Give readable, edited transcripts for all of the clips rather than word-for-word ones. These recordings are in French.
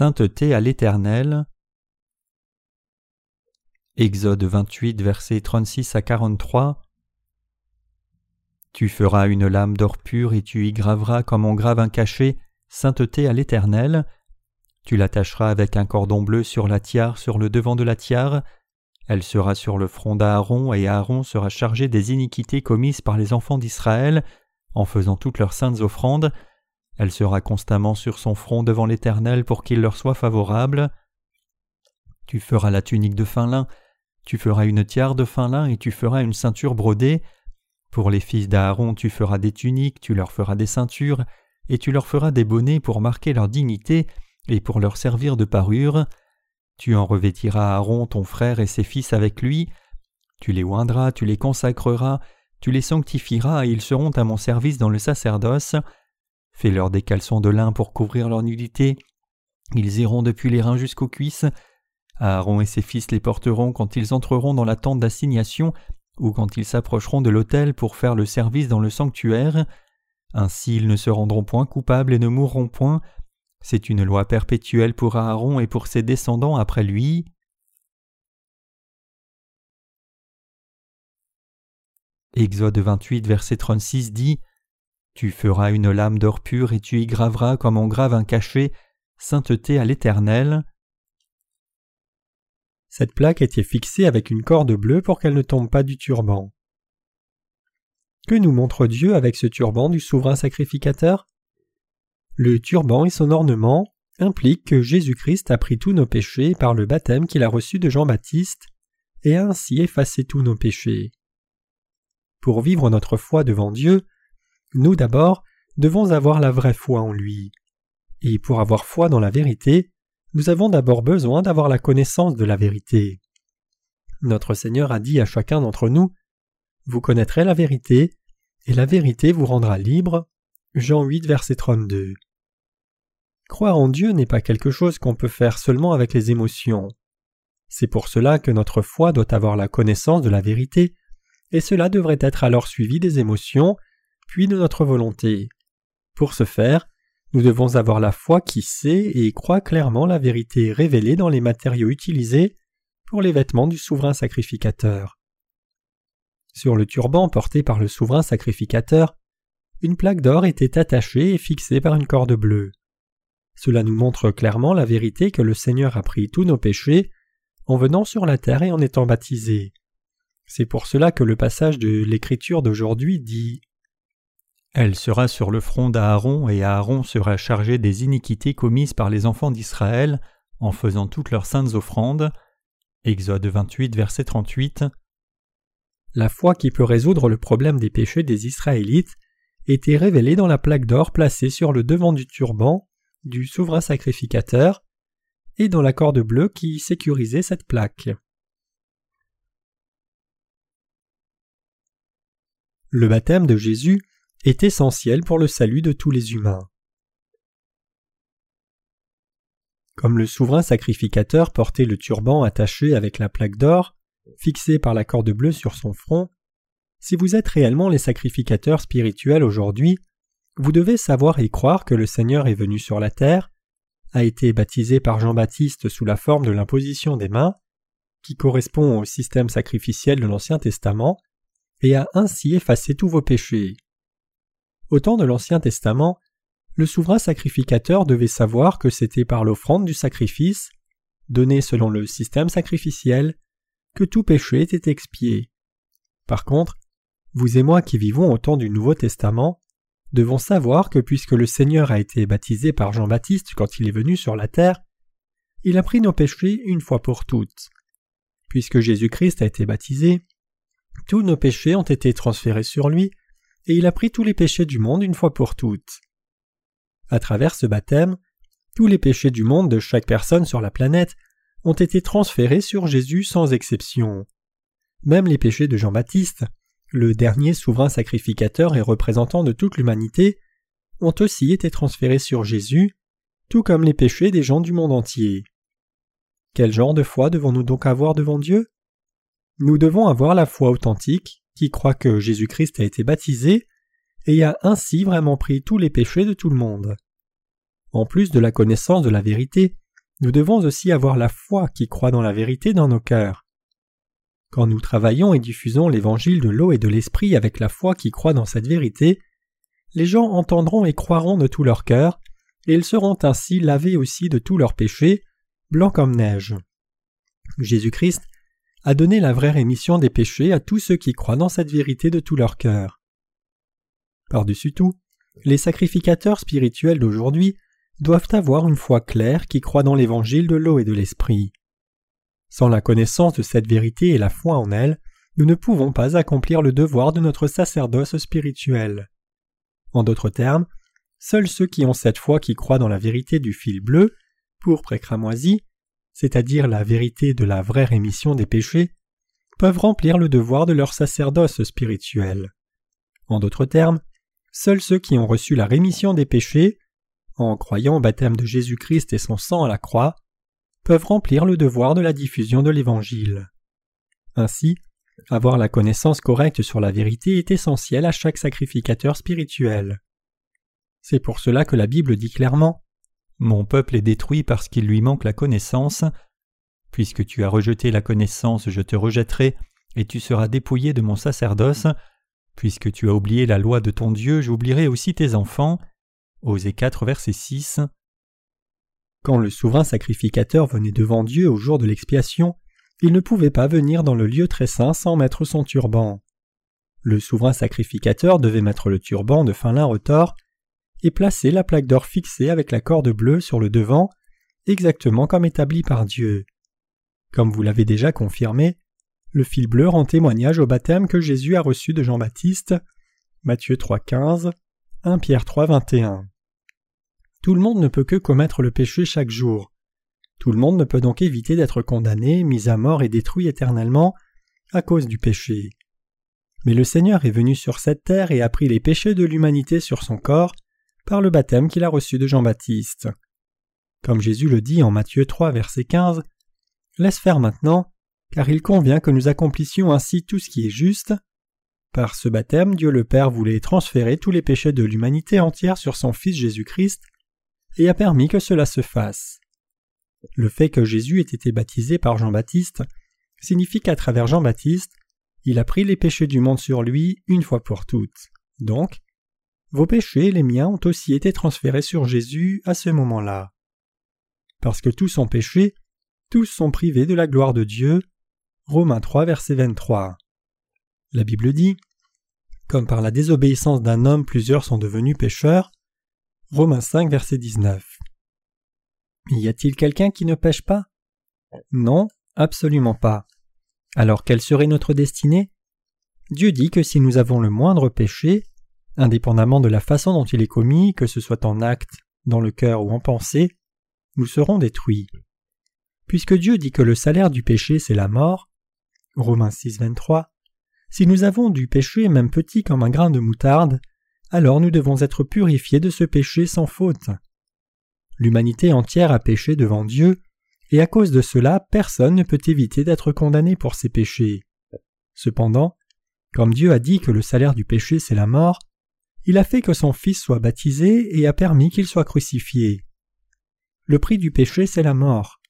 Sainteté à l'Éternel. Exode 28, versets 36 à 43. Tu feras une lame d'or pur et tu y graveras comme on grave un cachet, sainteté à l'Éternel. Tu l'attacheras avec un cordon bleu sur la tiare, sur le devant de la tiare. Elle sera sur le front d'Aaron, et Aaron sera chargé des iniquités commises par les enfants d'Israël, en faisant toutes leurs saintes offrandes. Elle sera constamment sur son front devant l'Éternel pour qu'il leur soit favorable. Tu feras la tunique de fin lin, tu feras une tiare de fin lin et tu feras une ceinture brodée. Pour les fils d'Aaron, tu feras des tuniques, tu leur feras des ceintures, et tu leur feras des bonnets pour marquer leur dignité et pour leur servir de parure. Tu en revêtiras Aaron, ton frère, et ses fils avec lui. Tu les oindras, tu les consacreras, tu les sanctifieras, et ils seront à mon service dans le sacerdoce. Fais-leur des caleçons de lin pour couvrir leur nudité. Ils iront depuis les reins jusqu'aux cuisses. Aaron et ses fils les porteront quand ils entreront dans la tente d'assignation ou quand ils s'approcheront de l'autel pour faire le service dans le sanctuaire. Ainsi ils ne se rendront point coupables et ne mourront point. C'est une loi perpétuelle pour Aaron et pour ses descendants après lui. Exode 28, verset 36 dit « Tu feras une lame d'or pur et tu y graveras comme on grave un cachet, sainteté à l'Éternel. » Cette plaque était fixée avec une corde bleue pour qu'elle ne tombe pas du turban. Que nous montre Dieu avec ce turban du souverain sacrificateur? Le turban et son ornement impliquent que Jésus-Christ a pris tous nos péchés par le baptême qu'il a reçu de Jean-Baptiste et a ainsi effacé tous nos péchés. Pour vivre notre foi devant Dieu, nous d'abord devons avoir la vraie foi en lui. Et pour avoir foi dans la vérité, nous avons d'abord besoin d'avoir la connaissance de la vérité. Notre Seigneur a dit à chacun d'entre nous « Vous connaîtrez la vérité, et la vérité vous rendra libre » Jean 8, verset 32. Croire en Dieu n'est pas quelque chose qu'on peut faire seulement avec les émotions. C'est pour cela que notre foi doit avoir la connaissance de la vérité, et cela devrait être alors suivi des émotions, puis de notre volonté. Pour ce faire, nous devons avoir la foi qui sait et croit clairement la vérité révélée dans les matériaux utilisés pour les vêtements du souverain sacrificateur. Sur le turban porté par le souverain sacrificateur, une plaque d'or était attachée et fixée par une corde bleue. Cela nous montre clairement la vérité que le Seigneur a pris tous nos péchés en venant sur la terre et en étant baptisé. C'est pour cela que le passage de l'Écriture d'aujourd'hui dit « Elle sera sur le front d'Aaron, et Aaron sera chargé des iniquités commises par les enfants d'Israël en faisant toutes leurs saintes offrandes. » Exode 28, verset 38. La foi qui peut résoudre le problème des péchés des Israélites était révélée dans la plaque d'or placée sur le devant du turban du souverain sacrificateur et dans la corde bleue qui sécurisait cette plaque. Le baptême de Jésus est essentiel pour le salut de tous les humains. Comme le souverain sacrificateur portait le turban attaché avec la plaque d'or, fixée par la corde bleue sur son front, si vous êtes réellement les sacrificateurs spirituels aujourd'hui, vous devez savoir et croire que le Seigneur est venu sur la terre, a été baptisé par Jean-Baptiste sous la forme de l'imposition des mains, qui correspond au système sacrificiel de l'Ancien Testament, et a ainsi effacé tous vos péchés. Au temps de l'Ancien Testament, le souverain sacrificateur devait savoir que c'était par l'offrande du sacrifice, donnée selon le système sacrificiel, que tout péché était expié. Par contre, vous et moi qui vivons au temps du Nouveau Testament devons savoir que puisque le Seigneur a été baptisé par Jean-Baptiste quand il est venu sur la terre, il a pris nos péchés une fois pour toutes. Puisque Jésus-Christ a été baptisé, tous nos péchés ont été transférés sur lui et il a pris tous les péchés du monde une fois pour toutes. À travers ce baptême, tous les péchés du monde de chaque personne sur la planète ont été transférés sur Jésus sans exception. Même les péchés de Jean-Baptiste, le dernier souverain sacrificateur et représentant de toute l'humanité, ont aussi été transférés sur Jésus, tout comme les péchés des gens du monde entier. Quel genre de foi devons-nous donc avoir devant Dieu? Nous devons avoir la foi authentique, qui croit que Jésus-Christ a été baptisé et a ainsi vraiment pris tous les péchés de tout le monde. En plus de la connaissance de la vérité, nous devons aussi avoir la foi qui croit dans la vérité dans nos cœurs. Quand nous travaillons et diffusons l'évangile de l'eau et de l'esprit avec la foi qui croit dans cette vérité, les gens entendront et croiront de tout leur cœur, et ils seront ainsi lavés aussi de tous leurs péchés, blancs comme neige. Jésus-Christ a donné la vraie rémission des péchés à tous ceux qui croient dans cette vérité de tout leur cœur. Par-dessus tout, les sacrificateurs spirituels d'aujourd'hui doivent avoir une foi claire qui croit dans l'évangile de l'eau et de l'esprit. Sans la connaissance de cette vérité et la foi en elle, nous ne pouvons pas accomplir le devoir de notre sacerdoce spirituel. En d'autres termes, seuls ceux qui ont cette foi qui croient dans la vérité du fil bleu, pourpre et cramoisi, c'est-à-dire la vérité de la vraie rémission des péchés, peuvent remplir le devoir de leur sacerdoce spirituel. En d'autres termes, seuls ceux qui ont reçu la rémission des péchés, en croyant au baptême de Jésus-Christ et son sang à la croix, peuvent remplir le devoir de la diffusion de l'Évangile. Ainsi, avoir la connaissance correcte sur la vérité est essentiel à chaque sacrificateur spirituel. C'est pour cela que la Bible dit clairement « Mon peuple est détruit parce qu'il lui manque la connaissance. Puisque tu as rejeté la connaissance, je te rejetterai, et tu seras dépouillé de mon sacerdoce. Puisque tu as oublié la loi de ton Dieu, j'oublierai aussi tes enfants. » Osée 4, verset 6. Quand le souverain sacrificateur venait devant Dieu au jour de l'expiation, il ne pouvait pas venir dans le lieu très saint sans mettre son turban. Le souverain sacrificateur devait mettre le turban de fin lin retors et placer la plaque d'or fixée avec la corde bleue sur le devant, exactement comme établi par Dieu. Comme vous l'avez déjà confirmé, le fil bleu rend témoignage au baptême que Jésus a reçu de Jean-Baptiste, Matthieu 3,15, 1 Pierre 3,21. Tout le monde ne peut que commettre le péché chaque jour. Tout le monde ne peut donc éviter d'être condamné, mis à mort et détruit éternellement à cause du péché. Mais le Seigneur est venu sur cette terre et a pris les péchés de l'humanité sur son corps par le baptême qu'il a reçu de Jean-Baptiste. Comme Jésus le dit en Matthieu 3, verset 15, « Laisse faire maintenant, car il convient que nous accomplissions ainsi tout ce qui est juste. » Par ce baptême, Dieu le Père voulait transférer tous les péchés de l'humanité entière sur son Fils Jésus-Christ, et a permis que cela se fasse. Le fait que Jésus ait été baptisé par Jean-Baptiste signifie qu'à travers Jean-Baptiste, il a pris les péchés du monde sur lui une fois pour toutes. Donc, vos péchés et les miens ont aussi été transférés sur Jésus à ce moment-là. Parce que tous ont péché, tous sont privés de la gloire de Dieu. Romains 3, verset 23. La Bible dit « Comme par la désobéissance d'un homme, plusieurs sont devenus pécheurs. » Romains 5, verset 19. Y a-t-il quelqu'un qui ne pêche pas? Non, absolument pas. Alors quelle serait notre destinée? Dieu dit que si nous avons le moindre péché, indépendamment de la façon dont il est commis, que ce soit en acte, dans le cœur ou en pensée, nous serons détruits. Puisque Dieu dit que le salaire du péché c'est la mort, Romains 6, 23, si nous avons du péché même petit comme un grain de moutarde, alors nous devons être purifiés de ce péché sans faute. L'humanité entière a péché devant Dieu, et à cause de cela, personne ne peut éviter d'être condamné pour ses péchés. Cependant, comme Dieu a dit que le salaire du péché c'est la mort, il a fait que son Fils soit baptisé et a permis qu'il soit crucifié. Le prix du péché c'est la mort.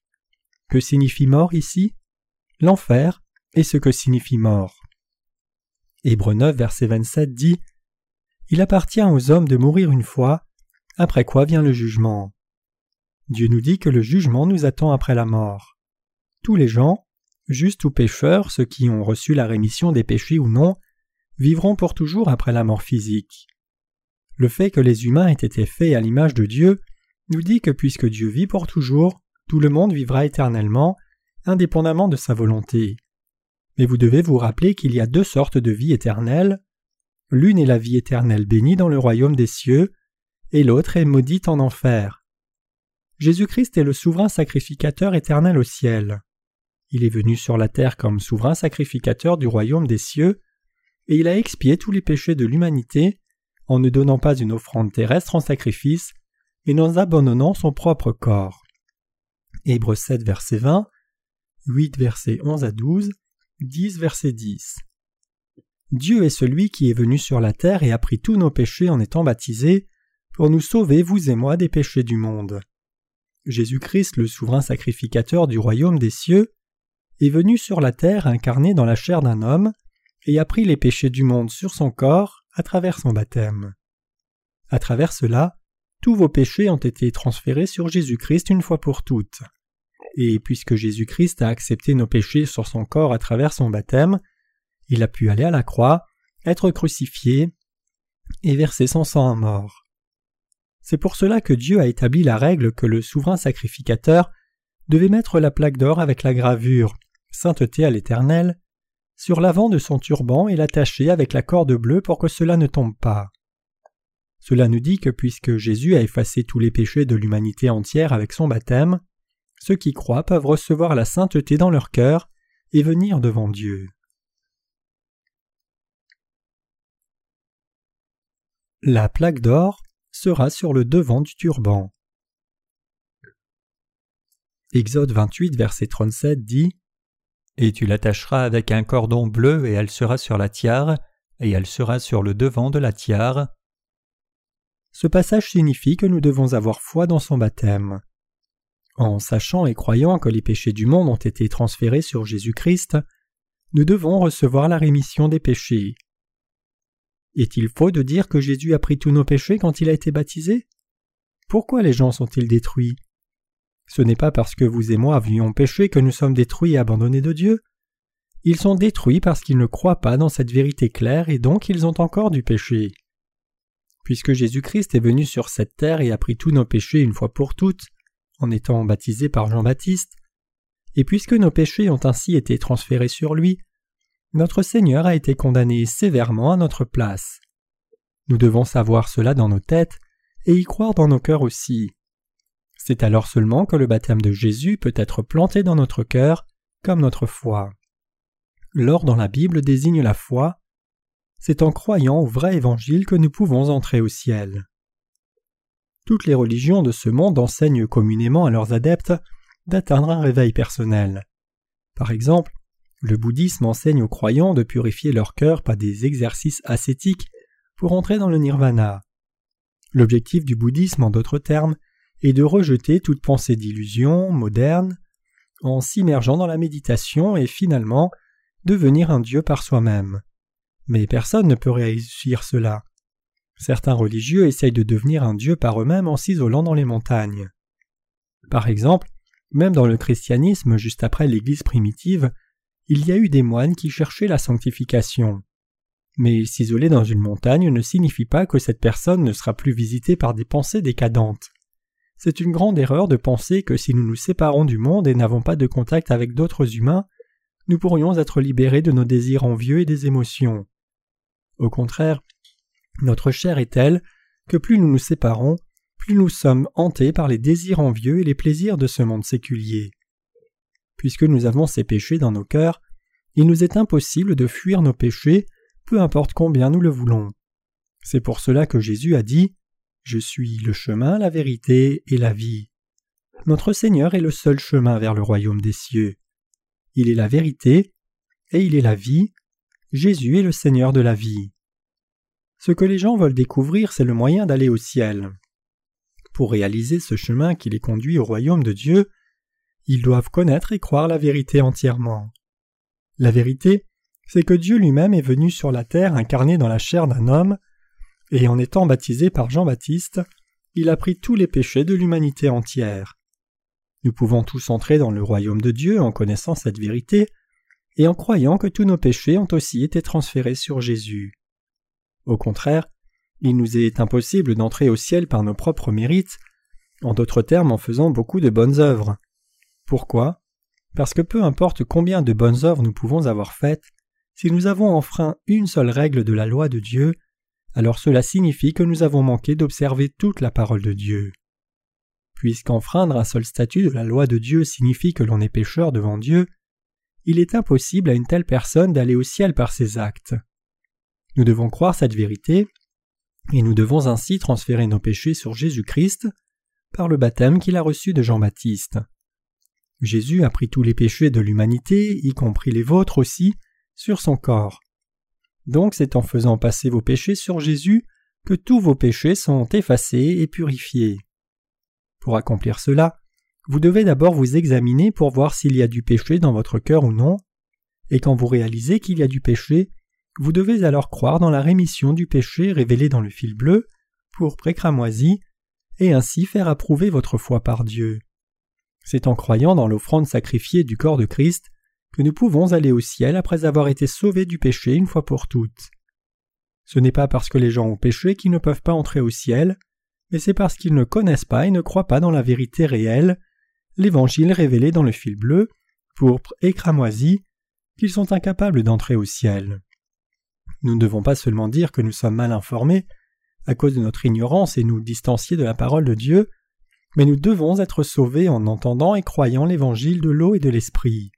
Que signifie mort ici? L'enfer est ce que signifie mort. Hébreux 9, verset 27 dit « Il appartient aux hommes de mourir une fois, après quoi vient le jugement. » Dieu nous dit que le jugement nous attend après la mort. Tous les gens, justes ou pécheurs, ceux qui ont reçu la rémission des péchés ou non, vivront pour toujours après la mort physique. Le fait que les humains aient été faits à l'image de Dieu nous dit que puisque Dieu vit pour toujours, tout le monde vivra éternellement, indépendamment de sa volonté. Mais vous devez vous rappeler qu'il y a deux sortes de vie éternelle. L'une est la vie éternelle bénie dans le royaume des cieux, et l'autre est maudite en enfer. Jésus-Christ est le souverain sacrificateur éternel au ciel. Il est venu sur la terre comme souverain sacrificateur du royaume des cieux, et il a expié tous les péchés de l'humanité en ne donnant pas une offrande terrestre en sacrifice, mais en abandonnant son propre corps. Hébreux 7, verset 20, 8, versets 11 à 12, 10, verset 10. Dieu est celui qui est venu sur la terre et a pris tous nos péchés en étant baptisé, pour nous sauver, vous et moi, des péchés du monde. Jésus-Christ, le souverain sacrificateur du royaume des cieux, est venu sur la terre incarné dans la chair d'un homme et a pris les péchés du monde sur son corps à travers son baptême. À travers cela, tous vos péchés ont été transférés sur Jésus-Christ une fois pour toutes. Et puisque Jésus-Christ a accepté nos péchés sur son corps à travers son baptême, il a pu aller à la croix, être crucifié et verser son sang en mort. C'est pour cela que Dieu a établi la règle que le souverain sacrificateur devait mettre la plaque d'or avec la gravure « Sainteté à l'Éternel » sur l'avant de son turban et l'attacher avec la corde bleue pour que cela ne tombe pas. Cela nous dit que puisque Jésus a effacé tous les péchés de l'humanité entière avec son baptême, ceux qui croient peuvent recevoir la sainteté dans leur cœur et venir devant Dieu. La plaque d'or sera sur le devant du turban. Exode 28, verset 37 dit « Et tu l'attacheras avec un cordon bleu, et elle sera sur la tiare, et elle sera sur le devant de la tiare. » Ce passage signifie que nous devons avoir foi dans son baptême. En sachant et croyant que les péchés du monde ont été transférés sur Jésus-Christ, nous devons recevoir la rémission des péchés. Est-il faux de dire que Jésus a pris tous nos péchés quand il a été baptisé? Pourquoi les gens sont-ils détruits? Ce n'est pas parce que vous et moi avions péché que nous sommes détruits et abandonnés de Dieu. Ils sont détruits parce qu'ils ne croient pas dans cette vérité claire et donc ils ont encore du péché. Puisque Jésus-Christ est venu sur cette terre et a pris tous nos péchés une fois pour toutes, en étant baptisé par Jean-Baptiste, et puisque nos péchés ont ainsi été transférés sur lui, notre Seigneur a été condamné sévèrement à notre place. Nous devons savoir cela dans nos têtes et y croire dans nos cœurs aussi. C'est alors seulement que le baptême de Jésus peut être planté dans notre cœur comme notre foi. L'or dans la Bible désigne la foi. C'est en croyant au vrai évangile que nous pouvons entrer au ciel. Toutes les religions de ce monde enseignent communément à leurs adeptes d'atteindre un réveil personnel. Par exemple, le bouddhisme enseigne aux croyants de purifier leur cœur par des exercices ascétiques pour entrer dans le nirvana. L'objectif du bouddhisme, en d'autres termes, est de rejeter toute pensée d'illusion moderne en s'immergeant dans la méditation et finalement devenir un dieu par soi-même. Mais personne ne peut réussir cela. Certains religieux essayent de devenir un dieu par eux-mêmes en s'isolant dans les montagnes. Par exemple, même dans le christianisme juste après l'Église primitive, il y a eu des moines qui cherchaient la sanctification. Mais s'isoler dans une montagne ne signifie pas que cette personne ne sera plus visitée par des pensées décadentes. C'est une grande erreur de penser que si nous nous séparons du monde et n'avons pas de contact avec d'autres humains, nous pourrions être libérés de nos désirs envieux et des émotions. Au contraire, notre chair est telle que plus nous nous séparons, plus nous sommes hantés par les désirs envieux et les plaisirs de ce monde séculier. Puisque nous avons ces péchés dans nos cœurs, il nous est impossible de fuir nos péchés, peu importe combien nous le voulons. C'est pour cela que Jésus a dit « Je suis le chemin, la vérité et la vie ». Notre Seigneur est le seul chemin vers le royaume des cieux. Il est la vérité et il est la vie. Jésus est le Seigneur de la vie. Ce que les gens veulent découvrir, c'est le moyen d'aller au ciel. Pour réaliser ce chemin qui les conduit au royaume de Dieu, ils doivent connaître et croire la vérité entièrement. La vérité, c'est que Dieu lui-même est venu sur la terre incarné dans la chair d'un homme, et en étant baptisé par Jean-Baptiste, il a pris tous les péchés de l'humanité entière. Nous pouvons tous entrer dans le royaume de Dieu en connaissant cette vérité et en croyant que tous nos péchés ont aussi été transférés sur Jésus. Au contraire, il nous est impossible d'entrer au ciel par nos propres mérites, en d'autres termes en faisant beaucoup de bonnes œuvres. Pourquoi? Parce que peu importe combien de bonnes œuvres nous pouvons avoir faites, si nous avons enfreint une seule règle de la loi de Dieu, alors cela signifie que nous avons manqué d'observer toute la parole de Dieu. Puisqu'enfreindre un seul statut de la loi de Dieu signifie que l'on est pécheur devant Dieu, il est impossible à une telle personne d'aller au ciel par ses actes. Nous devons croire cette vérité, et nous devons ainsi transférer nos péchés sur Jésus-Christ par le baptême qu'il a reçu de Jean-Baptiste. Jésus a pris tous les péchés de l'humanité, y compris les vôtres aussi, sur son corps. Donc c'est en faisant passer vos péchés sur Jésus que tous vos péchés sont effacés et purifiés. Pour accomplir cela, vous devez d'abord vous examiner pour voir s'il y a du péché dans votre cœur ou non, et quand vous réalisez qu'il y a du péché, vous devez alors croire dans la rémission du péché révélée dans le fil bleu, pourpre et cramoisi, et ainsi faire approuver votre foi par Dieu. C'est en croyant dans l'offrande sacrifiée du corps de Christ que nous pouvons aller au ciel après avoir été sauvés du péché une fois pour toutes. Ce n'est pas parce que les gens ont péché qu'ils ne peuvent pas entrer au ciel, mais c'est parce qu'ils ne connaissent pas et ne croient pas dans la vérité réelle, l'évangile révélé dans le fil bleu, pourpre et cramoisi, qu'ils sont incapables d'entrer au ciel. Nous ne devons pas seulement dire que nous sommes mal informés à cause de notre ignorance et nous distancier de la parole de Dieu, mais nous devons être sauvés en entendant et croyant l'évangile de l'eau et de l'esprit.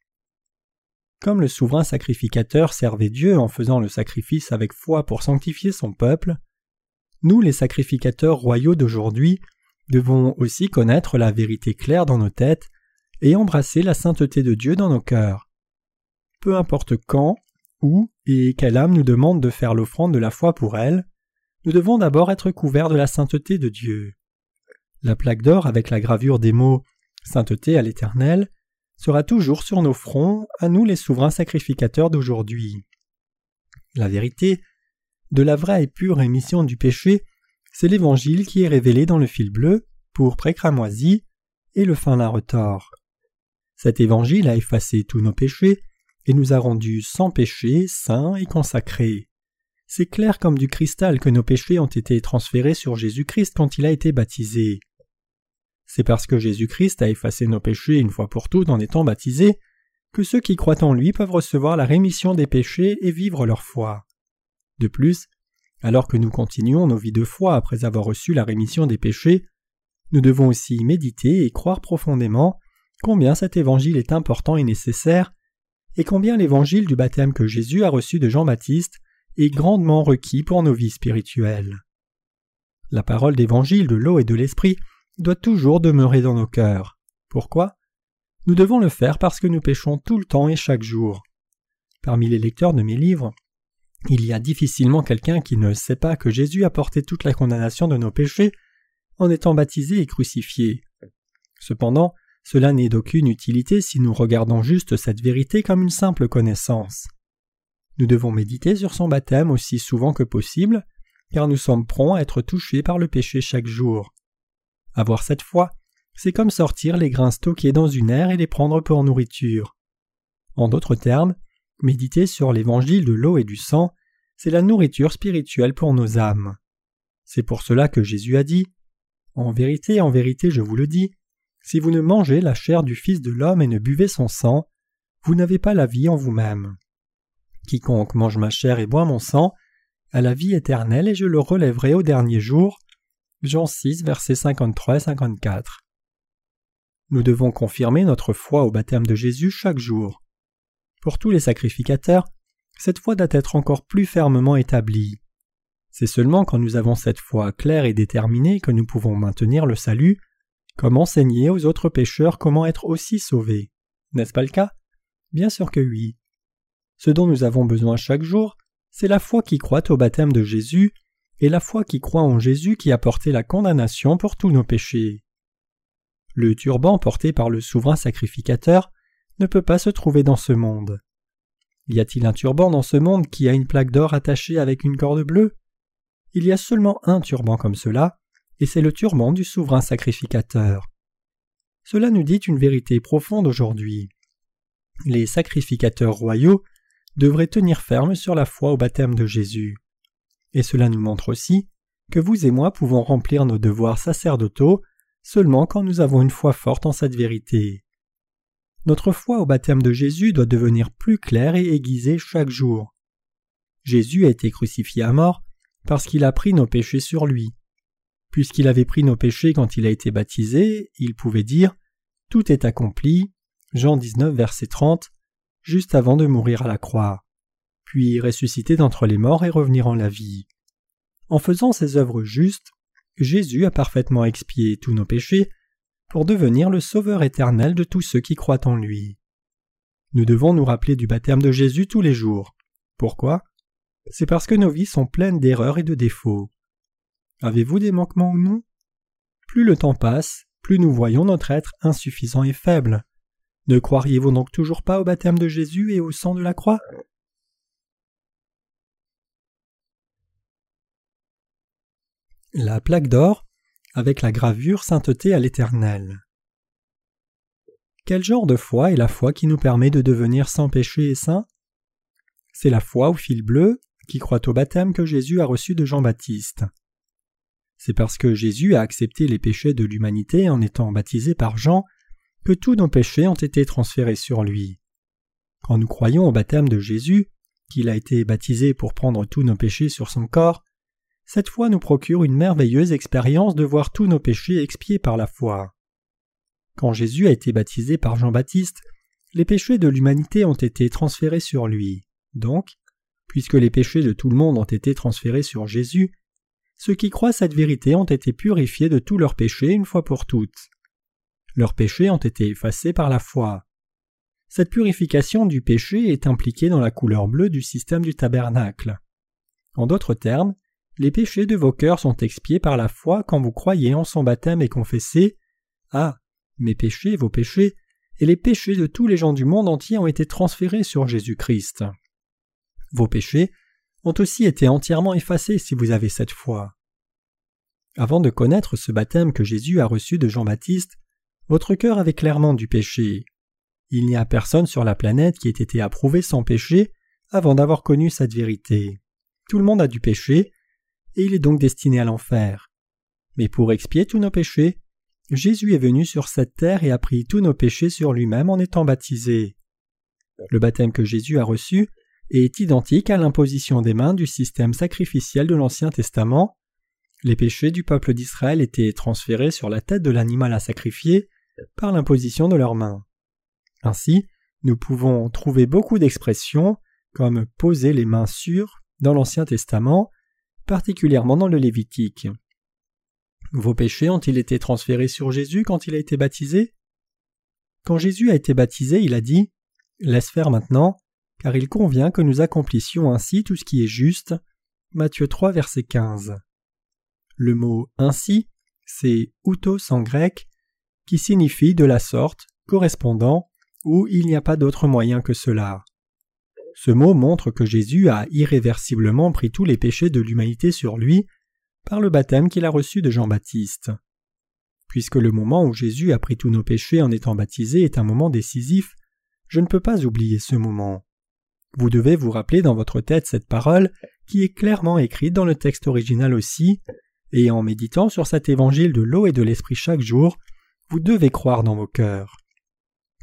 Comme le souverain sacrificateur servait Dieu en faisant le sacrifice avec foi pour sanctifier son peuple, nous, les sacrificateurs royaux d'aujourd'hui, devons aussi connaître la vérité claire dans nos têtes et embrasser la sainteté de Dieu dans nos cœurs. Peu importe quand, où et quelle âme nous demande de faire l'offrande de la foi pour elle, nous devons d'abord être couverts de la sainteté de Dieu. La plaque d'or avec la gravure des mots « Sainteté à l'Éternel » sera toujours sur nos fronts, à nous les souverains sacrificateurs d'aujourd'hui. La vérité de la vraie et pure rémission du péché, c'est l'évangile qui est révélé dans le fil bleu, pourpre et cramoisi, et le fin lin retors. Cet évangile a effacé tous nos péchés et nous a rendus sans péché, saints et consacrés. C'est clair comme du cristal que nos péchés ont été transférés sur Jésus-Christ quand il a été baptisé. C'est parce que Jésus-Christ a effacé nos péchés une fois pour toutes en étant baptisé que ceux qui croient en lui peuvent recevoir la rémission des péchés et vivre leur foi. De plus, alors que nous continuons nos vies de foi après avoir reçu la rémission des péchés, nous devons aussi méditer et croire profondément combien cet évangile est important et nécessaire, et combien l'évangile du baptême que Jésus a reçu de Jean-Baptiste est grandement requis pour nos vies spirituelles. La parole d'évangile de l'eau et de l'esprit doit toujours demeurer dans nos cœurs. Pourquoi? Nous devons le faire parce que nous péchons tout le temps et chaque jour. Parmi les lecteurs de mes livres, il y a difficilement quelqu'un qui ne sait pas que Jésus a porté toute la condamnation de nos péchés en étant baptisé et crucifié. Cependant, cela n'est d'aucune utilité si nous regardons juste cette vérité comme une simple connaissance. Nous devons méditer sur son baptême aussi souvent que possible, car nous sommes prompts à être touchés par le péché chaque jour. Avoir cette foi, c'est comme sortir les grains stockés dans une aire et les prendre pour nourriture. En d'autres termes, méditer sur l'évangile de l'eau et du sang, c'est la nourriture spirituelle pour nos âmes. C'est pour cela que Jésus a dit « en vérité, je vous le dis, si vous ne mangez la chair du Fils de l'homme et ne buvez son sang, vous n'avez pas la vie en vous-même. Quiconque mange ma chair et boit mon sang, a la vie éternelle et je le relèverai au dernier jour. » Jean 6, versets 53 et 54. Nous devons confirmer notre foi au baptême de Jésus chaque jour. Pour tous les sacrificateurs, cette foi doit être encore plus fermement établie. C'est seulement quand nous avons cette foi claire et déterminée que nous pouvons maintenir le salut, comme enseigner aux autres pécheurs comment être aussi sauvés. N'est-ce pas le cas? Bien sûr que oui. Ce dont nous avons besoin chaque jour, c'est la foi qui croit au baptême de Jésus et la foi qui croit en Jésus qui a porté la condamnation pour tous nos péchés. Le turban porté par le souverain sacrificateur ne peut pas se trouver dans ce monde. Y a-t-il un turban dans ce monde qui a une plaque d'or attachée avec une corde bleue? Il y a seulement un turban comme cela, et c'est le turban du souverain sacrificateur. Cela nous dit une vérité profonde aujourd'hui. Les sacrificateurs royaux devraient tenir ferme sur la foi au baptême de Jésus. Et cela nous montre aussi que vous et moi pouvons remplir nos devoirs sacerdotaux seulement quand nous avons une foi forte en cette vérité. Notre foi au baptême de Jésus doit devenir plus claire et aiguisée chaque jour. Jésus a été crucifié à mort parce qu'il a pris nos péchés sur lui. Puisqu'il avait pris nos péchés quand il a été baptisé, il pouvait dire « Tout est accompli » Jean 19, verset 30, juste avant de mourir à la croix, puis ressusciter d'entre les morts et revenir en la vie. En faisant ses œuvres justes, Jésus a parfaitement expié tous nos péchés pour devenir le Sauveur éternel de tous ceux qui croient en lui. Nous devons nous rappeler du baptême de Jésus tous les jours. Pourquoi? C'est parce que nos vies sont pleines d'erreurs et de défauts. Avez-vous des manquements ou non? Plus le temps passe, plus nous voyons notre être insuffisant et faible. Ne croiriez-vous donc toujours pas au baptême de Jésus et au sang de la croix ? La plaque d'or avec la gravure « Sainteté à l'Éternel ». Quel genre de foi est la foi qui nous permet de devenir sans péché et saints ? C'est la foi au fil bleu qui croit au baptême que Jésus a reçu de Jean-Baptiste. C'est parce que Jésus a accepté les péchés de l'humanité en étant baptisé par Jean que tous nos péchés ont été transférés sur lui. Quand nous croyons au baptême de Jésus, qu'il a été baptisé pour prendre tous nos péchés sur son corps, cette foi nous procure une merveilleuse expérience de voir tous nos péchés expiés par la foi. Quand Jésus a été baptisé par Jean-Baptiste, les péchés de l'humanité ont été transférés sur lui. Donc, puisque les péchés de tout le monde ont été transférés sur Jésus, ceux qui croient cette vérité ont été purifiés de tous leurs péchés une fois pour toutes. Leurs péchés ont été effacés par la foi. Cette purification du péché est impliquée dans la couleur bleue du système du tabernacle. En d'autres termes, les péchés de vos cœurs sont expiés par la foi quand vous croyez en son baptême et confessez « Ah, mes péchés, vos péchés, et les péchés de tous les gens du monde entier ont été transférés sur Jésus-Christ. » Vos péchés ont aussi été entièrement effacés si vous avez cette foi. Avant de connaître ce baptême que Jésus a reçu de Jean-Baptiste, votre cœur avait clairement du péché. Il n'y a personne sur la planète qui ait été approuvé sans péché avant d'avoir connu cette vérité. Tout le monde a du péché, et il est donc destiné à l'enfer. Mais pour expier tous nos péchés, Jésus est venu sur cette terre et a pris tous nos péchés sur lui-même en étant baptisé. Le baptême que Jésus a reçu est identique à l'imposition des mains du système sacrificiel de l'Ancien Testament. Les péchés du peuple d'Israël étaient transférés sur la tête de l'animal à sacrifier par l'imposition de leurs mains. Ainsi, nous pouvons trouver beaucoup d'expressions comme « poser les mains sur » dans l'Ancien Testament, particulièrement dans le Lévitique. Vos péchés ont-ils été transférés sur Jésus quand il a été baptisé ? Quand Jésus a été baptisé, il a dit « Laisse faire maintenant, car il convient que nous accomplissions ainsi tout ce qui est juste » Matthieu 3, verset 15. Le mot « ainsi », c'est « outos » en grec, qui signifie « de la sorte », « correspondant » ou « il n'y a pas d'autre moyen que cela ». Ce mot montre que Jésus a irréversiblement pris tous les péchés de l'humanité sur lui par le baptême qu'il a reçu de Jean-Baptiste. Puisque le moment où Jésus a pris tous nos péchés en étant baptisé est un moment décisif, je ne peux pas oublier ce moment. Vous devez vous rappeler dans votre tête cette parole qui est clairement écrite dans le texte original aussi, et en méditant sur cet évangile de l'eau et de l'esprit chaque jour, vous devez croire dans vos cœurs.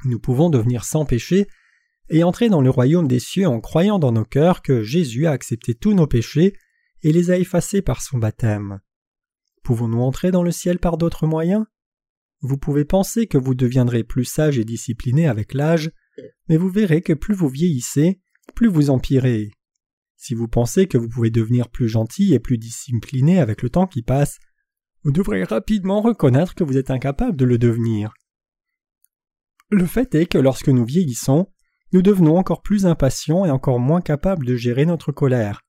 Nous pouvons devenir sans péché et entrer dans le royaume des cieux en croyant dans nos cœurs que Jésus a accepté tous nos péchés et les a effacés par son baptême. Pouvons-nous entrer dans le ciel par d'autres moyens ? Vous pouvez penser que vous deviendrez plus sage et discipliné avec l'âge, mais vous verrez que plus vous vieillissez, plus vous empirez. Si vous pensez que vous pouvez devenir plus gentil et plus discipliné avec le temps qui passe, vous devrez rapidement reconnaître que vous êtes incapable de le devenir. Le fait est que lorsque nous vieillissons, nous devenons encore plus impatients et encore moins capables de gérer notre colère.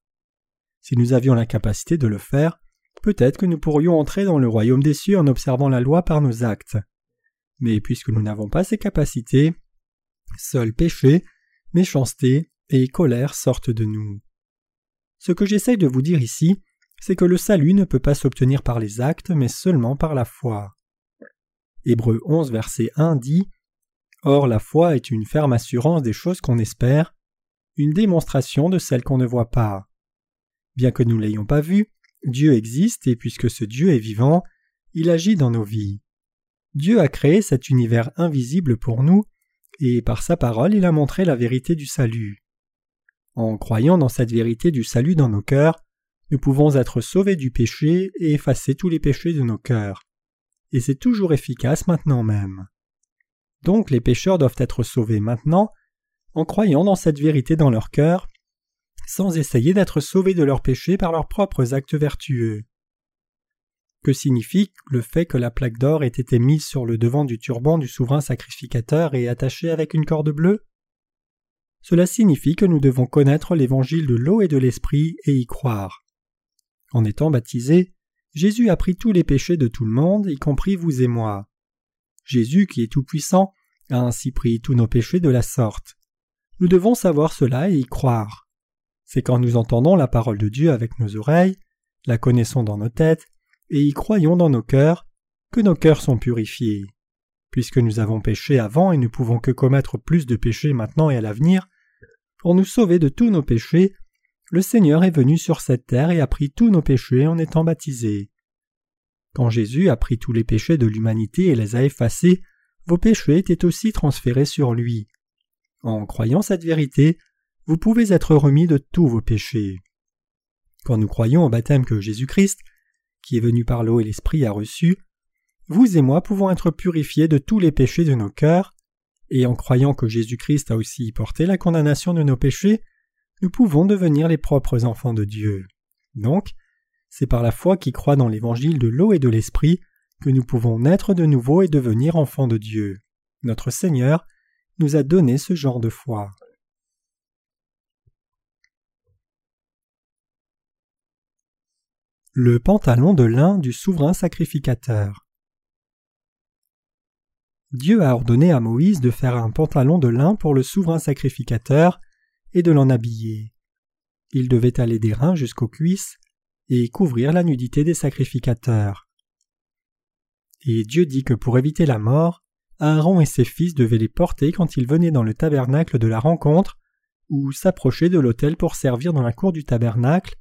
Si nous avions la capacité de le faire, peut-être que nous pourrions entrer dans le royaume des cieux en observant la loi par nos actes. Mais puisque nous n'avons pas ces capacités, seuls péchés, méchanceté et colère sortent de nous. Ce que j'essaye de vous dire ici, c'est que le salut ne peut pas s'obtenir par les actes, mais seulement par la foi. Hébreux 11, verset 1 dit « Or la foi est une ferme assurance des choses qu'on espère, une démonstration de celles qu'on ne voit pas. Bien que nous ne l'ayons pas vu, Dieu existe et puisque ce Dieu est vivant, il agit dans nos vies. Dieu a créé cet univers invisible pour nous et par sa parole il a montré la vérité du salut. En croyant dans cette vérité du salut dans nos cœurs, nous pouvons être sauvés du péché et effacer tous les péchés de nos cœurs. Et c'est toujours efficace maintenant même. Donc les pécheurs doivent être sauvés maintenant, en croyant dans cette vérité dans leur cœur, sans essayer d'être sauvés de leurs péchés par leurs propres actes vertueux. Que signifie le fait que la plaque d'or ait été mise sur le devant du turban du souverain sacrificateur et attachée avec une corde bleue ? Cela signifie que nous devons connaître l'évangile de l'eau et de l'esprit et y croire. En étant baptisé, Jésus a pris tous les péchés de tout le monde, y compris vous et moi. Jésus, qui est tout-puissant, a ainsi pris tous nos péchés de la sorte. Nous devons savoir cela et y croire. C'est quand nous entendons la parole de Dieu avec nos oreilles, la connaissons dans nos têtes et y croyons dans nos cœurs, que nos cœurs sont purifiés. Puisque nous avons péché avant et ne pouvons que commettre plus de péchés maintenant et à l'avenir, pour nous sauver de tous nos péchés, le Seigneur est venu sur cette terre et a pris tous nos péchés en étant baptisé. Quand Jésus a pris tous les péchés de l'humanité et les a effacés, vos péchés étaient aussi transférés sur lui. En croyant cette vérité, vous pouvez être remis de tous vos péchés. Quand nous croyons au baptême que Jésus-Christ, qui est venu par l'eau et l'Esprit, a reçu, vous et moi pouvons être purifiés de tous les péchés de nos cœurs, et en croyant que Jésus-Christ a aussi porté la condamnation de nos péchés, nous pouvons devenir les propres enfants de Dieu. Donc, c'est par la foi qui croit dans l'évangile de l'eau et de l'Esprit que nous pouvons naître de nouveau et devenir enfants de Dieu. Notre Seigneur nous a donné ce genre de foi. Le pantalon de lin du souverain sacrificateur. Dieu a ordonné à Moïse de faire un pantalon de lin pour le souverain sacrificateur et de l'en habiller. Il devait aller des reins jusqu'aux cuisses et couvrir la nudité des sacrificateurs. Et Dieu dit que pour éviter la mort, Aaron et ses fils devaient les porter quand ils venaient dans le tabernacle de la rencontre ou s'approchaient de l'autel pour servir dans la cour du tabernacle.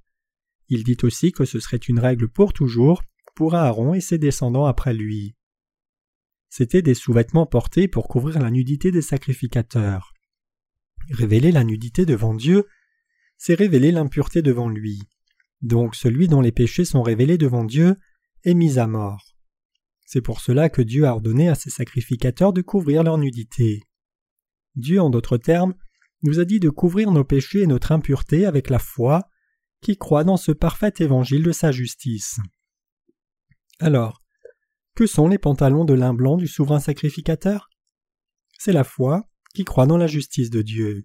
Il dit aussi que ce serait une règle pour toujours pour Aaron et ses descendants après lui. C'étaient des sous-vêtements portés pour couvrir la nudité des sacrificateurs. Révéler la nudité devant Dieu, c'est révéler l'impureté devant lui. Donc celui dont les péchés sont révélés devant Dieu est mis à mort. C'est pour cela que Dieu a ordonné à ses sacrificateurs de couvrir leur nudité. Dieu, en d'autres termes, nous a dit de couvrir nos péchés et notre impureté avec la foi qui croit dans ce parfait évangile de sa justice. Alors, que sont les pantalons de lin blanc du souverain sacrificateur? C'est la foi qui croit dans la justice de Dieu.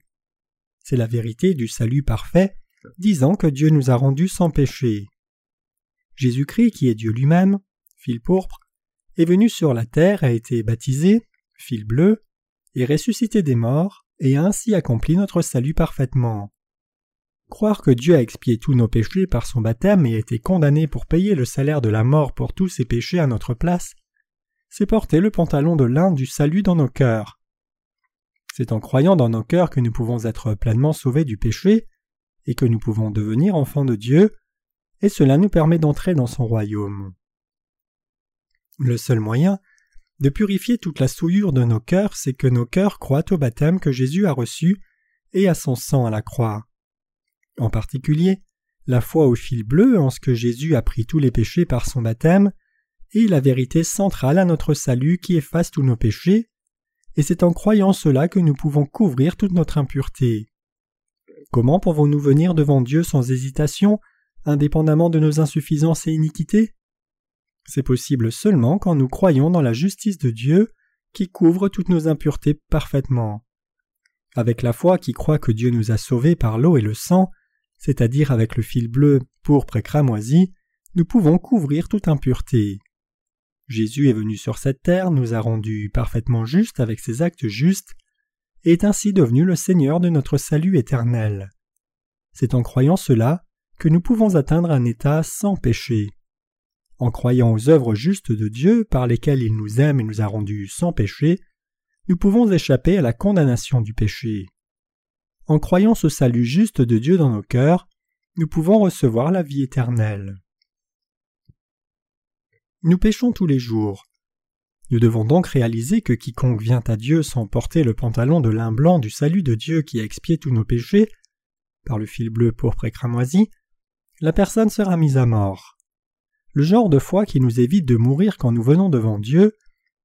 C'est la vérité du salut parfait, disant que Dieu nous a rendus sans péché. Jésus-Christ, qui est Dieu lui-même, fil pourpre, est venu sur la terre, a été baptisé, fil bleu, est ressuscité des morts et a ainsi accompli notre salut parfaitement. Croire que Dieu a expié tous nos péchés par son baptême et a été condamné pour payer le salaire de la mort pour tous ses péchés à notre place, c'est porter le pantalon de lin du salut dans nos cœurs. C'est en croyant dans nos cœurs que nous pouvons être pleinement sauvés du péché et que nous pouvons devenir enfants de Dieu, et cela nous permet d'entrer dans son royaume. Le seul moyen de purifier toute la souillure de nos cœurs, c'est que nos cœurs croient au baptême que Jésus a reçu et à son sang à la croix. En particulier, la foi au fil bleu en ce que Jésus a pris tous les péchés par son baptême est la vérité centrale à notre salut qui efface tous nos péchés, et c'est en croyant cela que nous pouvons couvrir toute notre impureté. Comment pouvons-nous venir devant Dieu sans hésitation, indépendamment de nos insuffisances et iniquités? C'est possible seulement quand nous croyons dans la justice de Dieu qui couvre toutes nos impuretés parfaitement. Avec la foi qui croit que Dieu nous a sauvés par l'eau et le sang, c'est-à-dire avec le fil bleu, pourpre et cramoisi, nous pouvons couvrir toute impureté. Jésus est venu sur cette terre, nous a rendus parfaitement justes avec ses actes justes, et est ainsi devenu le Seigneur de notre salut éternel. C'est en croyant cela que nous pouvons atteindre un état sans péché. En croyant aux œuvres justes de Dieu par lesquelles il nous aime et nous a rendus sans péché, nous pouvons échapper à la condamnation du péché. En croyant ce salut juste de Dieu dans nos cœurs, nous pouvons recevoir la vie éternelle. Nous péchons tous les jours. Nous devons donc réaliser que quiconque vient à Dieu sans porter le pantalon de lin blanc du salut de Dieu qui a expié tous nos péchés, par le fil bleu, pourpre et cramoisi, la personne sera mise à mort. Le genre de foi qui nous évite de mourir quand nous venons devant Dieu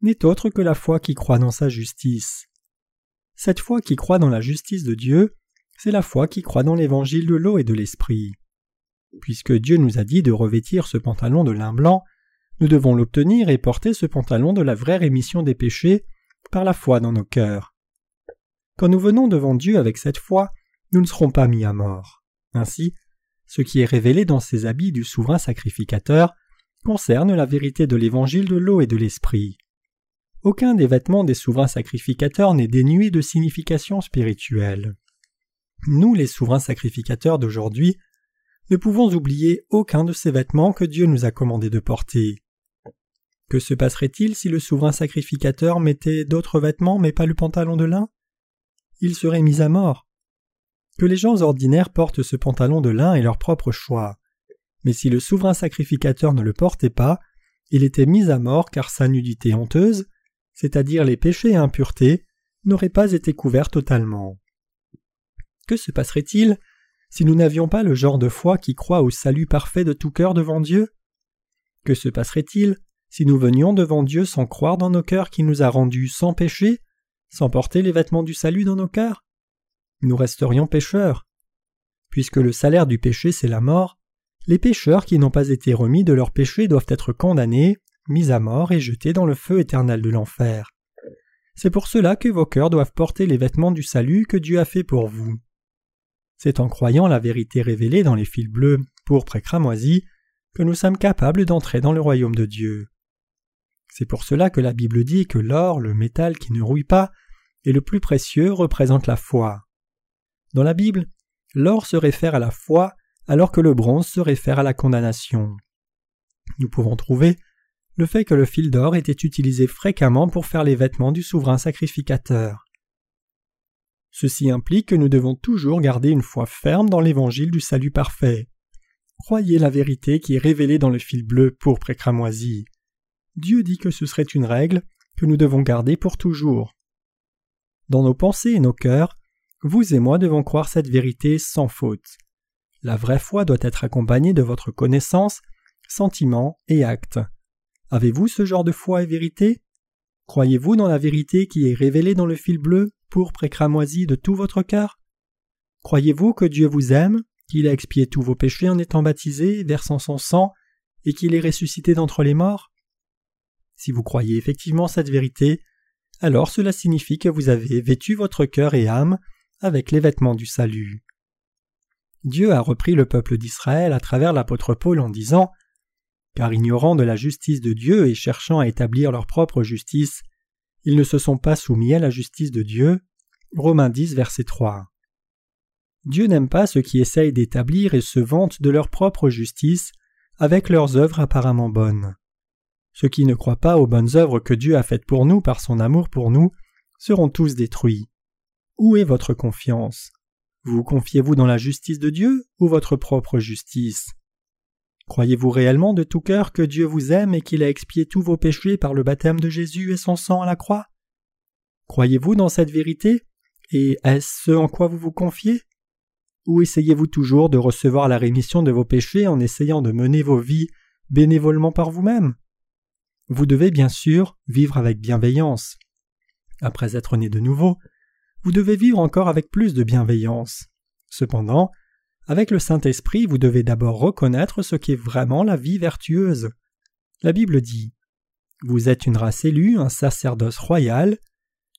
n'est autre que la foi qui croit dans sa justice. Cette foi qui croit dans la justice de Dieu, c'est la foi qui croit dans l'évangile de l'eau et de l'esprit. Puisque Dieu nous a dit de revêtir ce pantalon de lin blanc, nous devons l'obtenir et porter ce pantalon de la vraie rémission des péchés par la foi dans nos cœurs. Quand nous venons devant Dieu avec cette foi, nous ne serons pas mis à mort. Ainsi, ce qui est révélé dans ces habits du souverain sacrificateur concerne la vérité de l'évangile de l'eau et de l'esprit. aucun des vêtements des souverains sacrificateurs n'est dénué de signification spirituelle. Nous, les souverains sacrificateurs d'aujourd'hui, ne pouvons oublier aucun de ces vêtements que Dieu nous a commandé de porter. Que se passerait-il si le souverain sacrificateur mettait d'autres vêtements mais pas le pantalon de lin? Il serait mis à mort. Que les gens ordinaires portent ce pantalon de lin est leur propre choix. Mais si le souverain sacrificateur ne le portait pas, il était mis à mort car sa nudité honteuse, c'est-à-dire les péchés et impuretés, n'aurait pas été couverte totalement. Que se passerait-il si nous n'avions pas le genre de foi qui croit au salut parfait de tout cœur devant Dieu? Que se passerait-il si nous venions devant Dieu sans croire dans nos cœurs qu'il nous a rendus sans péché, sans porter les vêtements du salut dans nos cœurs? Nous resterions pécheurs. Puisque le salaire du péché c'est la mort, les pécheurs qui n'ont pas été remis de leurs péchés doivent être condamnés, mis à mort et jetés dans le feu éternel de l'enfer. C'est pour cela que vos cœurs doivent porter les vêtements du salut que Dieu a fait pour vous. C'est en croyant la vérité révélée dans les fils bleus, pourpres et cramoisis, que nous sommes capables d'entrer dans le royaume de Dieu. C'est pour cela que la Bible dit que l'or, le métal qui ne rouille pas, et le plus précieux représente la foi. Dans la Bible, l'or se réfère à la foi, alors que le bronze se réfère à la condamnation. Nous pouvons trouver le fait que le fil d'or était utilisé fréquemment pour faire les vêtements du souverain sacrificateur. Ceci implique que nous devons toujours garder une foi ferme dans l'évangile du salut parfait. Croyez la vérité qui est révélée dans le fil bleu, pourpre et cramoisi. Dieu dit que ce serait une règle que nous devons garder pour toujours. Dans nos pensées et nos cœurs, vous et moi devons croire cette vérité sans faute. La vraie foi doit être accompagnée de votre connaissance, sentiment et acte. Avez-vous ce genre de foi et vérité? Croyez-vous dans la vérité qui est révélée dans le fil bleu, pourpre et cramoisi de tout votre cœur? Croyez-vous que Dieu vous aime, qu'il a expié tous vos péchés en étant baptisé, versant son sang, et qu'il est ressuscité d'entre les morts? Si vous croyez effectivement cette vérité, alors cela signifie que vous avez vêtu votre cœur et âme avec les vêtements du salut. Dieu a repris le peuple d'Israël à travers l'apôtre Paul en disant « Car ignorant de la justice de Dieu et cherchant à établir leur propre justice, ils ne se sont pas soumis à la justice de Dieu. » Romains 10, verset 3. Dieu n'aime pas ceux qui essayent d'établir et se vantent de leur propre justice avec leurs œuvres apparemment bonnes. Ceux qui ne croient pas aux bonnes œuvres que Dieu a faites pour nous par son amour pour nous seront tous détruits. Où est votre confiance? Vous confiez-vous dans la justice de Dieu ou votre propre justice? Croyez-vous réellement de tout cœur que Dieu vous aime et qu'il a expié tous vos péchés par le baptême de Jésus et son sang à la croix? Croyez-vous dans cette vérité? Et est-ce ce en quoi vous vous confiez? Ou essayez-vous toujours de recevoir la rémission de vos péchés en essayant de mener vos vies bénévolement par vous-même? Vous devez bien sûr vivre avec bienveillance. Après être né de nouveau, vous devez vivre encore avec plus de bienveillance. Cependant, avec le Saint-Esprit, vous devez d'abord reconnaître ce qu'est vraiment la vie vertueuse. La Bible dit « Vous êtes une race élue, un sacerdoce royal,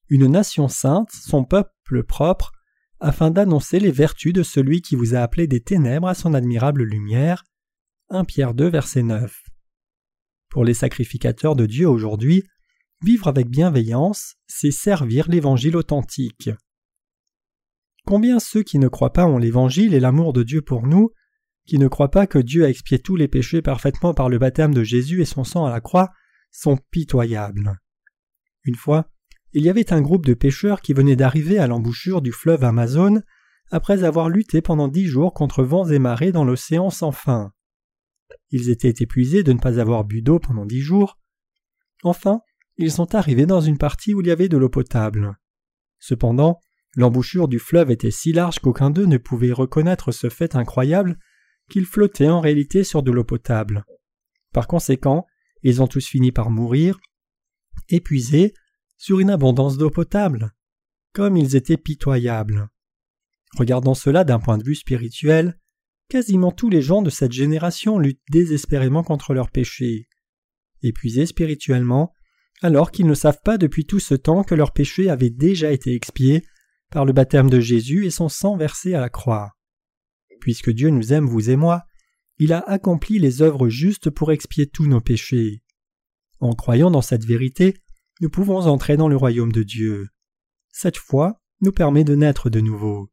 une nation sainte, son peuple propre, afin d'annoncer les vertus de celui qui vous a appelé des ténèbres à son admirable lumière. » 1 Pierre 2, verset 9. Pour les sacrificateurs de Dieu aujourd'hui, vivre avec bienveillance, c'est servir l'Évangile authentique. Combien ceux qui ne croient pas en l'Évangile et l'amour de Dieu pour nous, qui ne croient pas que Dieu a expié tous les péchés parfaitement par le baptême de Jésus et son sang à la croix, sont pitoyables. Une fois, il y avait un groupe de pêcheurs qui venaient d'arriver à l'embouchure du fleuve Amazone après avoir lutté pendant 10 jours contre vents et marées dans l'océan sans fin. Ils étaient épuisés de ne pas avoir bu d'eau pendant 10 jours. Enfin, ils sont arrivés dans une partie où il y avait de l'eau potable. Cependant, l'embouchure du fleuve était si large qu'aucun d'eux ne pouvait reconnaître ce fait incroyable qu'ils flottaient en réalité sur de l'eau potable. Par conséquent, ils ont tous fini par mourir, épuisés, sur une abondance d'eau potable. Comme ils étaient pitoyables. Regardant cela d'un point de vue spirituel, quasiment tous les gens de cette génération luttent désespérément contre leurs péchés. Épuisés spirituellement, alors qu'ils ne savent pas depuis tout ce temps que leurs péchés avaient déjà été expiés par le baptême de Jésus et son sang versé à la croix. Puisque Dieu nous aime, vous et moi, il a accompli les œuvres justes pour expier tous nos péchés. En croyant dans cette vérité, nous pouvons entrer dans le royaume de Dieu. Cette foi nous permet de naître de nouveau.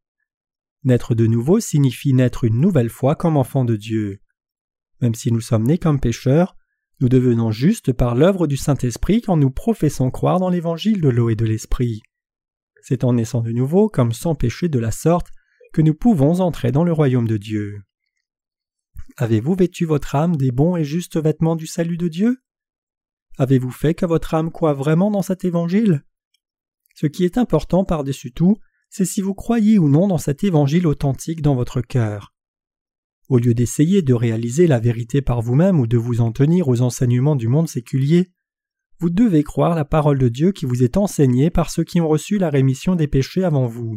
Naître de nouveau signifie naître une nouvelle fois comme enfant de Dieu. Même si nous sommes nés comme pécheurs, nous devenons justes par l'œuvre du Saint-Esprit quand nous professons croire dans l'évangile de l'eau et de l'Esprit. C'est en naissant de nouveau, comme sans péché de la sorte, que nous pouvons entrer dans le royaume de Dieu. Avez-vous vêtu votre âme des bons et justes vêtements du salut de Dieu? Avez-vous fait que votre âme croie vraiment dans cet évangile? Ce qui est important par-dessus tout, c'est si vous croyez ou non dans cet évangile authentique dans votre cœur. Au lieu d'essayer de réaliser la vérité par vous-même ou de vous en tenir aux enseignements du monde séculier, vous devez croire la parole de Dieu qui vous est enseignée par ceux qui ont reçu la rémission des péchés avant vous.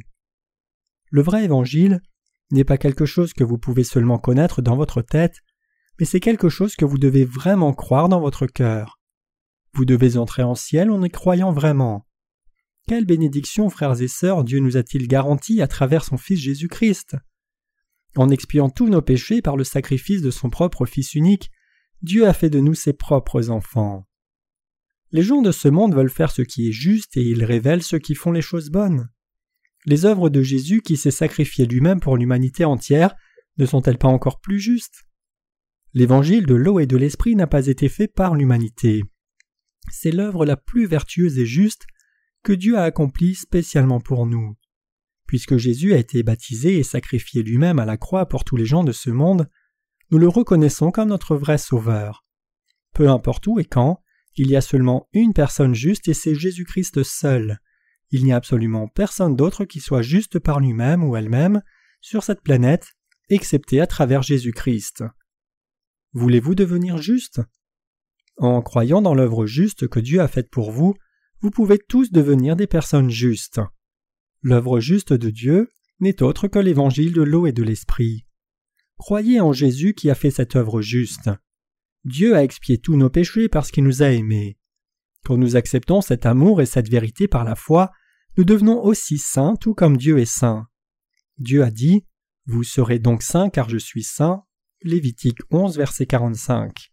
Le vrai évangile n'est pas quelque chose que vous pouvez seulement connaître dans votre tête, mais c'est quelque chose que vous devez vraiment croire dans votre cœur. Vous devez entrer en ciel en y croyant vraiment. Quelle bénédiction, frères et sœurs, Dieu nous a-t-il garantie à travers son Fils Jésus-Christ? En expiant tous nos péchés par le sacrifice de son propre Fils unique, Dieu a fait de nous ses propres enfants. Les gens de ce monde veulent faire ce qui est juste et ils révèlent ceux qui font les choses bonnes. Les œuvres de Jésus qui s'est sacrifié lui-même pour l'humanité entière ne sont-elles pas encore plus justes? L'évangile de l'eau et de l'esprit n'a pas été fait par l'humanité. C'est l'œuvre la plus vertueuse et juste que Dieu a accomplie spécialement pour nous. Puisque Jésus a été baptisé et sacrifié lui-même à la croix pour tous les gens de ce monde, nous le reconnaissons comme notre vrai Sauveur. Peu importe où et quand, il y a seulement une personne juste et c'est Jésus-Christ seul. Il n'y a absolument personne d'autre qui soit juste par lui-même ou elle-même sur cette planète, excepté à travers Jésus-Christ. Voulez-vous devenir juste? En croyant dans l'œuvre juste que Dieu a faite pour vous, vous pouvez tous devenir des personnes justes. L'œuvre juste de Dieu n'est autre que l'évangile de l'eau et de l'esprit. Croyez en Jésus qui a fait cette œuvre juste. Dieu a expié tous nos péchés parce qu'il nous a aimés. Quand nous acceptons cet amour et cette vérité par la foi, nous devenons aussi saints tout comme Dieu est saint. Dieu a dit « Vous serez donc saints car je suis saint » Lévitique 11, verset 45.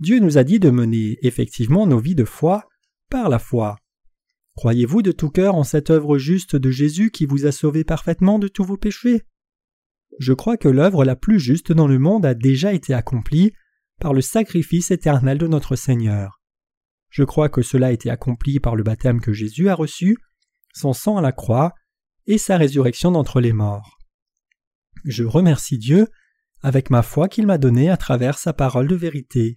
Dieu nous a dit de mener effectivement nos vies de foi par la foi. Croyez-vous de tout cœur en cette œuvre juste de Jésus qui vous a sauvé parfaitement de tous vos péchés? Je crois que l'œuvre la plus juste dans le monde a déjà été accomplie par le sacrifice éternel de notre Seigneur. Je crois que cela a été accompli par le baptême que Jésus a reçu, son sang à la croix et sa résurrection d'entre les morts. Je remercie Dieu avec ma foi qu'il m'a donnée à travers sa parole de vérité.